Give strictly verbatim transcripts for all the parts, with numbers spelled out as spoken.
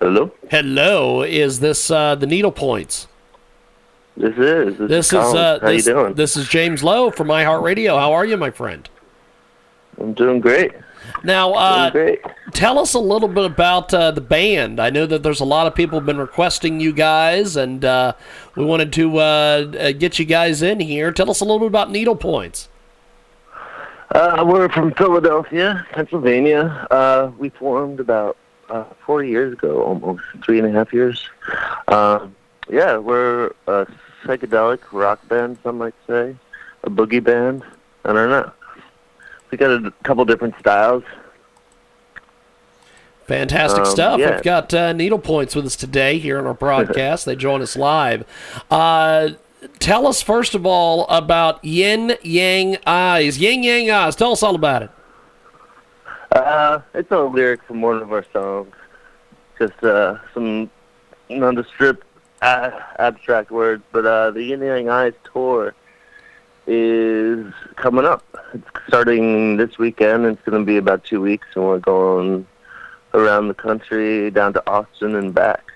Hello? Hello. Is this uh, the Needle Points? This is. This, this is, is uh, How this, you doing? This is James Lowe from iHeartRadio. How are you, my friend? I'm doing great. Now, uh, doing great. Tell us a little bit about uh, the band. I know that there's a lot of people have been requesting you guys, and uh, we wanted to uh, get you guys in here. Tell us a little bit about Needle Points. Uh, we're from Philadelphia, Pennsylvania. Uh, we formed about uh, four years ago, almost three and a half years. Uh, yeah, we're a psychedelic rock band, some might say, a boogie band. I don't know. We got a couple different styles. Fantastic um, stuff. Yeah. We've got uh, Needle Points with us today here on our broadcast. They join us live. Uh, tell us, first of all, about Yin Yang Eyes. Yin Yang Eyes. Tell us all about it. Uh, it's a lyric from one of our songs. Just uh, some nondescript uh, abstract words. But uh, the Yin Yang Eyes tour is coming up. It's starting this weekend. It's going to be about two weeks, and we're going around the country, down to Austin and back,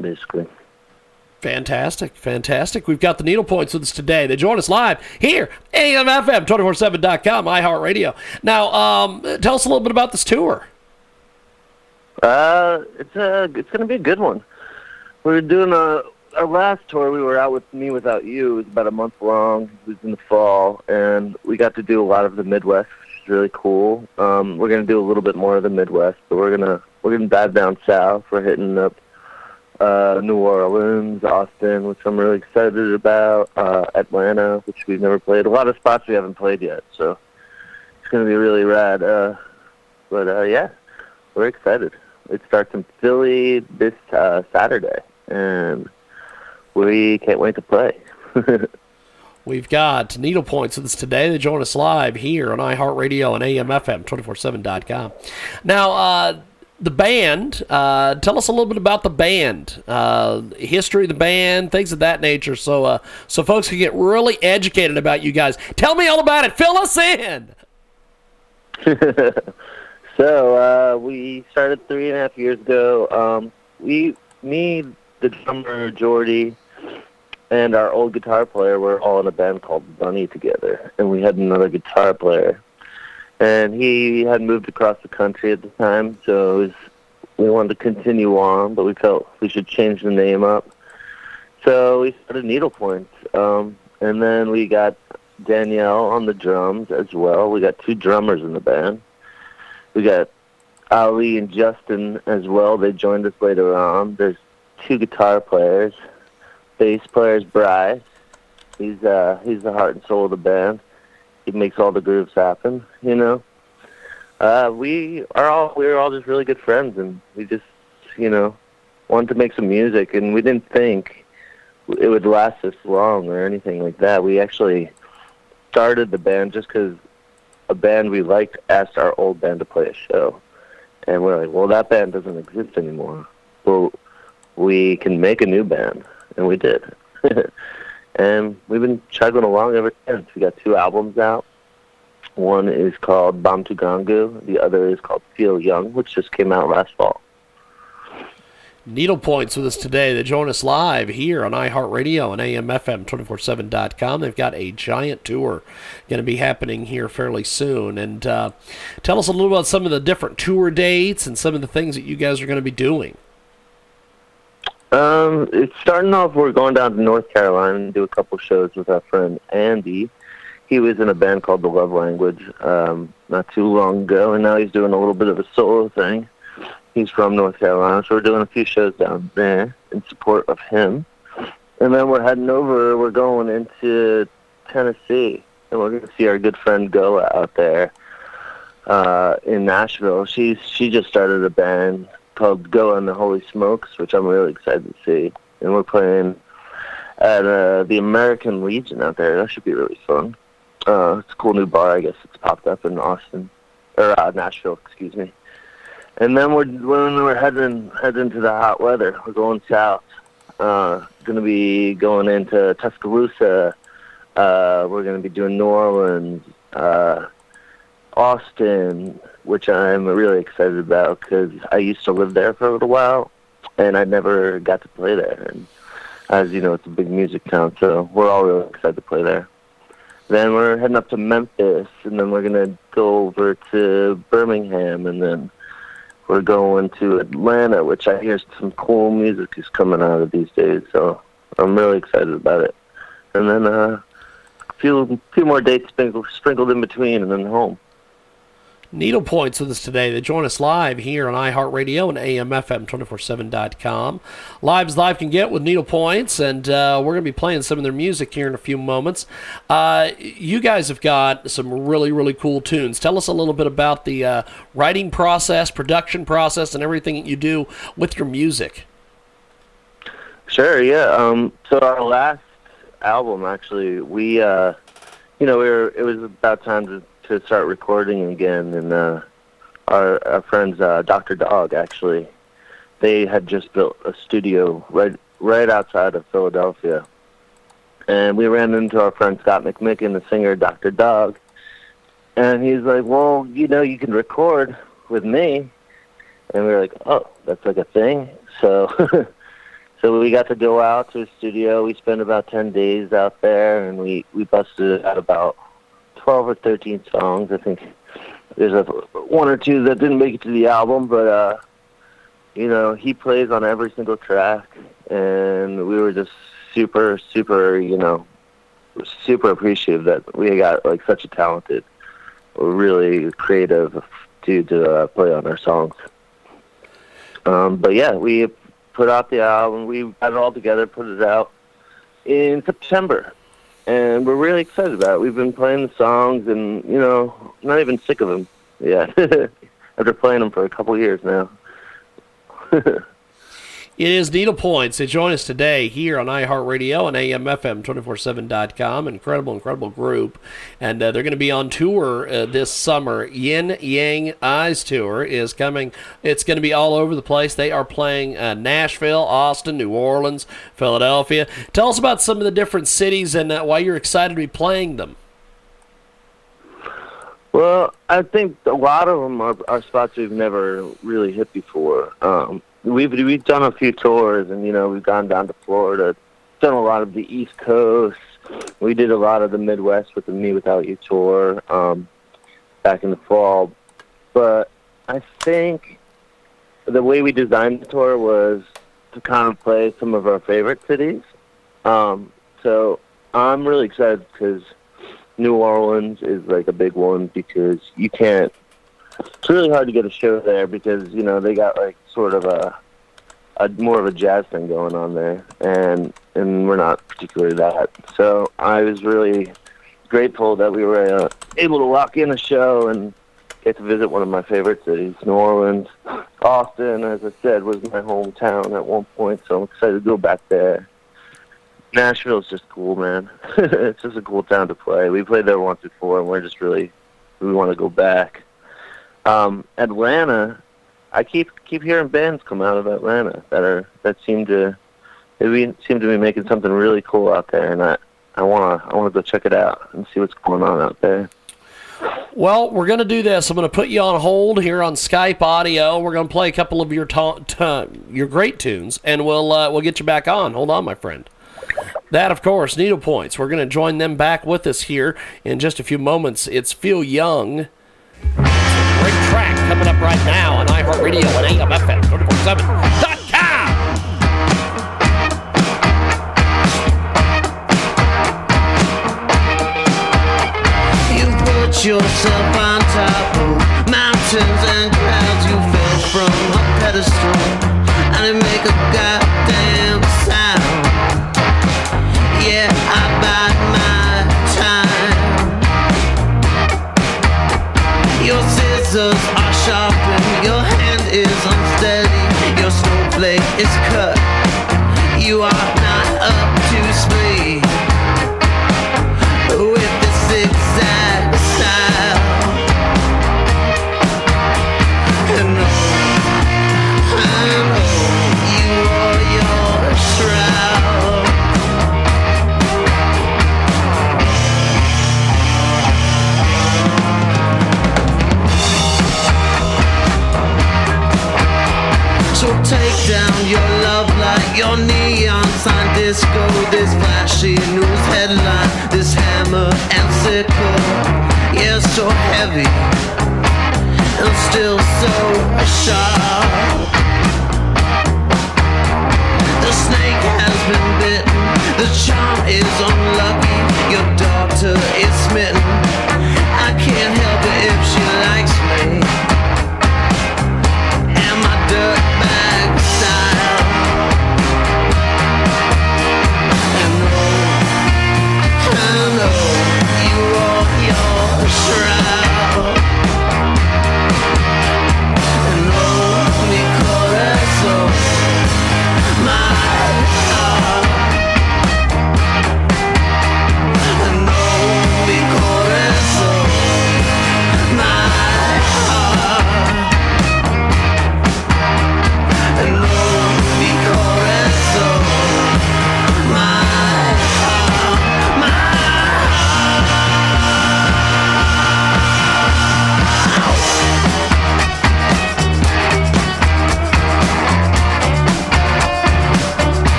basically. Fantastic, fantastic. We've got the Needle Points with us today. They join us live here, A M F M two forty-seven dot com, iHeartRadio. Now, um, tell us a little bit about this tour. Uh, it's a, it's going to be a good one. We're doing a... Our last tour, we were out with Me Without You. It was about a month long. It was in the fall, and we got to do a lot of the Midwest, which is really cool. Um, we're going to do a little bit more of the Midwest, but we're gonna we're gonna dive down south. We're hitting up uh, New Orleans, Austin, which I'm really excited about. Uh, Atlanta, which we've never played. A lot of spots we haven't played yet, so it's going to be really rad. Uh, but uh, yeah, we're excited. It starts in Philly this uh, Saturday, and we can't wait to play. We've got Needle Points with us today. They join us live here on iHeartRadio and A M F M two forty-seven dot com. Now, uh, the band, uh, tell us a little bit about the band, uh, history of the band, things of that nature, so uh, so folks can get really educated about you guys. Tell me all about it. Fill us in. so uh, we started three and a half years ago. Um, we, me, the drummer, Jordy, and our old guitar player were all in a band called Bunny together, and we had another guitar player. And he had moved across the country at the time, so it was, we wanted to continue on, but we felt we should change the name up. So we started Needle Points, um, and then we got Danielle on the drums as well. We got two drummers in the band. We got Ali and Justin as well. They joined us later on. There's two guitar players. Bass player's Bryce. He's uh he's the heart and soul of the band. He makes all the grooves happen, you know. Uh, we are all we were all just really good friends, and we just, you know, wanted to make some music, and we didn't think it would last this long or anything like that. We actually started the band just because a band we liked asked our old band to play a show, and we're like, well, that band doesn't exist anymore. Well, we can make a new band, and we did. And we've been chugging along ever since. We got two albums out. One is called Bam Tugangu. The other is called Feel Young, which just came out last fall. Needle Points with us today. They join us live here on iHeartRadio and A M F M two forty-seven dot com. They've got a giant tour going to be happening here fairly soon. And uh, tell us a little about some of the different tour dates and some of the things that you guys are going to be doing. Um, it's starting off, we're going down to North Carolina and do a couple shows with our friend Andy. He was in a band called The Love Language um, not too long ago, and now he's doing a little bit of a solo thing. He's from North Carolina, so we're doing a few shows down there in support of him. And then we're heading over, we're going into Tennessee, and we're going to see our good friend Goa out there uh, in Nashville. She's, she just started a band called Go on the Holy Smokes, which I'm really excited to see. And we're playing at uh, the American Legion out there. That should be really fun. Uh, it's a cool new bar, I guess, it's popped up in Austin, or uh, Nashville, excuse me. And then we're when we're heading heading to the hot weather. We're going south. Uh, going to be going into Tuscaloosa. Uh, we're going to be doing New Orleans, uh, Austin, which I'm really excited about because I used to live there for a little while, and I never got to play there. And as you know, it's a big music town, so we're all really excited to play there. Then we're heading up to Memphis, and then we're going to go over to Birmingham, and then we're going to Atlanta, which I hear some cool music is coming out of these days, so I'm really excited about it. And then uh, a few, few more dates sprinkled, sprinkled in between, and then home. Needle Points with us today. They join us live here on iHeartRadio and A M F M two forty-seven dot com. Live as live can get with Needle Points, and uh, we're going to be playing some of their music here in a few moments. Uh, you guys have got some really, really cool tunes. Tell us a little bit about the uh, writing process, production process, and everything that you do with your music. Sure, yeah. Um, so our last album, actually, we, uh, you know, we were, it was about time to to start recording again, and uh, our, our friends, uh, Doctor Dog, actually, they had just built a studio right right outside of Philadelphia, and we ran into our friend Scott McMicken, the singer, Doctor Dog, and he's like, well, you know, you can record with me, and we were like, oh, that's like a thing, so so we got to go out to a studio. We spent about ten days out there, and we, we busted out about twelve or thirteen songs. I think there's a, one or two that didn't make it to the album, but, uh, you know, he plays on every single track, and we were just super, super, you know, super appreciative that we got, like, such a talented, really creative dude to uh, play on our songs. Um, but, yeah, we put out the album. We got it all together, put it out in September. And we're really excited about it. We've been playing the songs and, you know, not even sick of them. Yeah. After playing them for a couple years now. It is Needle Points. They join us today here on iHeartRadio and A M F M two forty-seven dot com. Incredible, incredible group. And uh, they're going to be on tour uh, this summer. Yin Yang Eyes Tour is coming. It's going to be all over the place. They are playing uh, Nashville, Austin, New Orleans, Philadelphia. Tell us about some of the different cities and uh, why you're excited to be playing them. Well, I think a lot of them are, are spots we've never really hit before. Um We've we've done a few tours, and, you know, we've gone down to Florida, done a lot of the East Coast. We did a lot of the Midwest with the Me Without You tour um, back in the fall. But I think the way we designed the tour was to kind of play some of our favorite cities. Um, so I'm really excited because New Orleans is, like, a big one because you can't it's really hard to get a show there because, you know, they got, like, sort of a, a more of a jazz thing going on there, and and we're not particularly that. So I was really grateful that we were uh, able to walk in a show and get to visit one of my favorite cities, New Orleans. Austin, as I said, was my hometown at one point, so I'm excited to go back there. Nashville's just cool, man. It's just a cool town to play. We played there once before, and we're just really, we want to go back. Um, Atlanta, I keep keep hearing bands come out of Atlanta that are that seem to they seem to be making something really cool out there, and I I wanna I wanna go check it out and see what's going on out there. Well, we're going to do this. I'm going to put you on hold here on Skype audio. We're going to play a couple of your ta- ta- your great tunes, and we'll uh, we'll get you back on. Hold on, my friend. That, of course, Needle Points. We're going to join them back with us here in just a few moments. It's Feel Young. Great track coming up right now on iHeartRadio and A M F M two forty-seven dot com. You put yourself on top of mountains and clouds. You fell from a pedestal. I didn't make a goddamn sound. disco, this flashy news headline, this hammer and sickle, yeah, so heavy and still so sharp. The snake has been bitten, the charm is unlucky, your daughter is smitten. I can't help it if she likes me and my dirtbag style.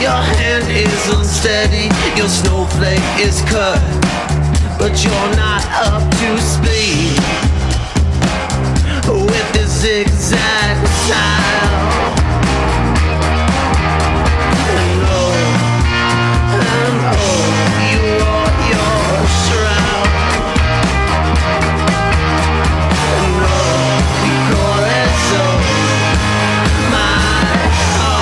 Your hand is unsteady, your snowflake is cut, but you're not up to speed with the zigzag style. And oh, and oh, you wore your shroud. And oh, you call it so, my heart.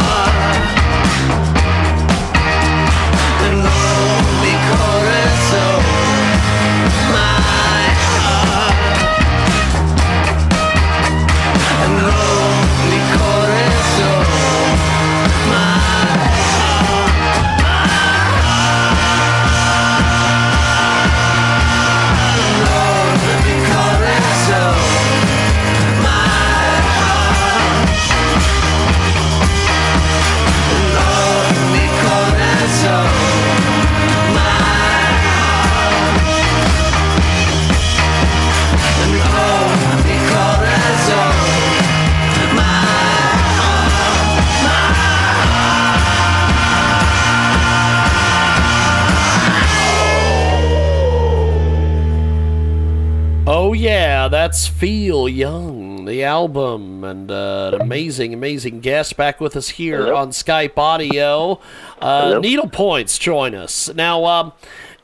Yeah, that's Feel Young, the album, and uh, an amazing, amazing guest back with us here Hello. on Skype Audio. Uh, Needle Points join us. Now, um,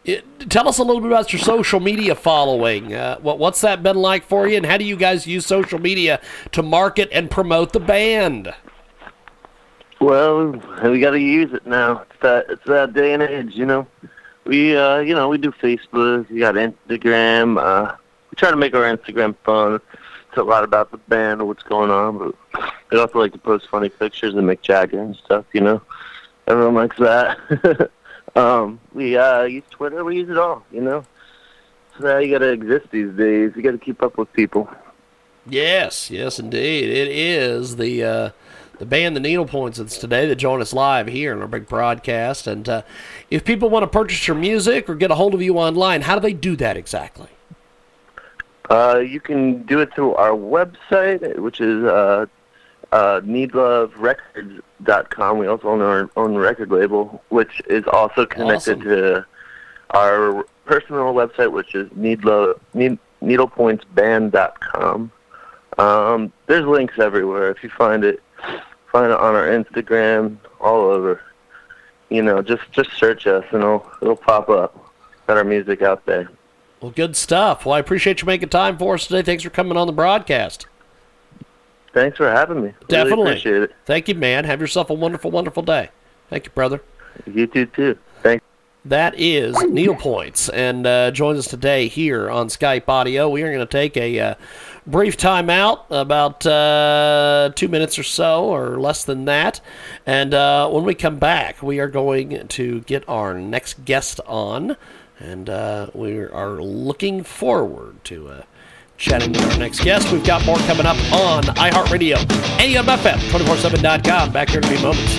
it, tell us a little bit about your social media following. Uh, what, what's that been like for you, and how do you guys use social media to market and promote the band? Well, we got to use it now. It's that, it's that day and age, you know. We, uh, you know, we do Facebook, we got Instagram, uh... try to make our Instagram fun. It's a lot about the band and what's going on, but we also like to post funny pictures and Mick Jagger and stuff, you know. Everyone likes that. um, we uh, use Twitter. We use it all, you know. So now you got to exist these days. You got to keep up with people. Yes, yes, indeed. It is the... Uh... The band, the Needle Points, it's today that join us live here in our big broadcast. And uh, if people want to purchase your music or get a hold of you online, how do they do that exactly? Uh, you can do it through our website, which is uh, uh, needlove records dot com. We also own our own record label, which is also connected awesome. to our personal website, which is needle points band dot com. Um, there's links everywhere. If you find it, find it on our Instagram, all over. You know, just, just search us, and it'll, it'll pop up. Got our music out there. Well, good stuff. Well, I appreciate you making time for us today. Thanks for coming on the broadcast. Thanks for having me. Definitely. Really appreciate it. Thank you, man. Have yourself a wonderful, wonderful day. Thank you, brother. You too, too. Thanks. That is Needle Points, and uh, joins us today here on Skype Audio. We are going to take a uh, brief time out, about uh, two minutes or so, or less than that. And uh, when we come back, we are going to get our next guest on. And uh, we are looking forward to uh, chatting with our next guest. We've got more coming up on iHeartRadio, A M F M two forty-seven dot com. Back here in a few moments.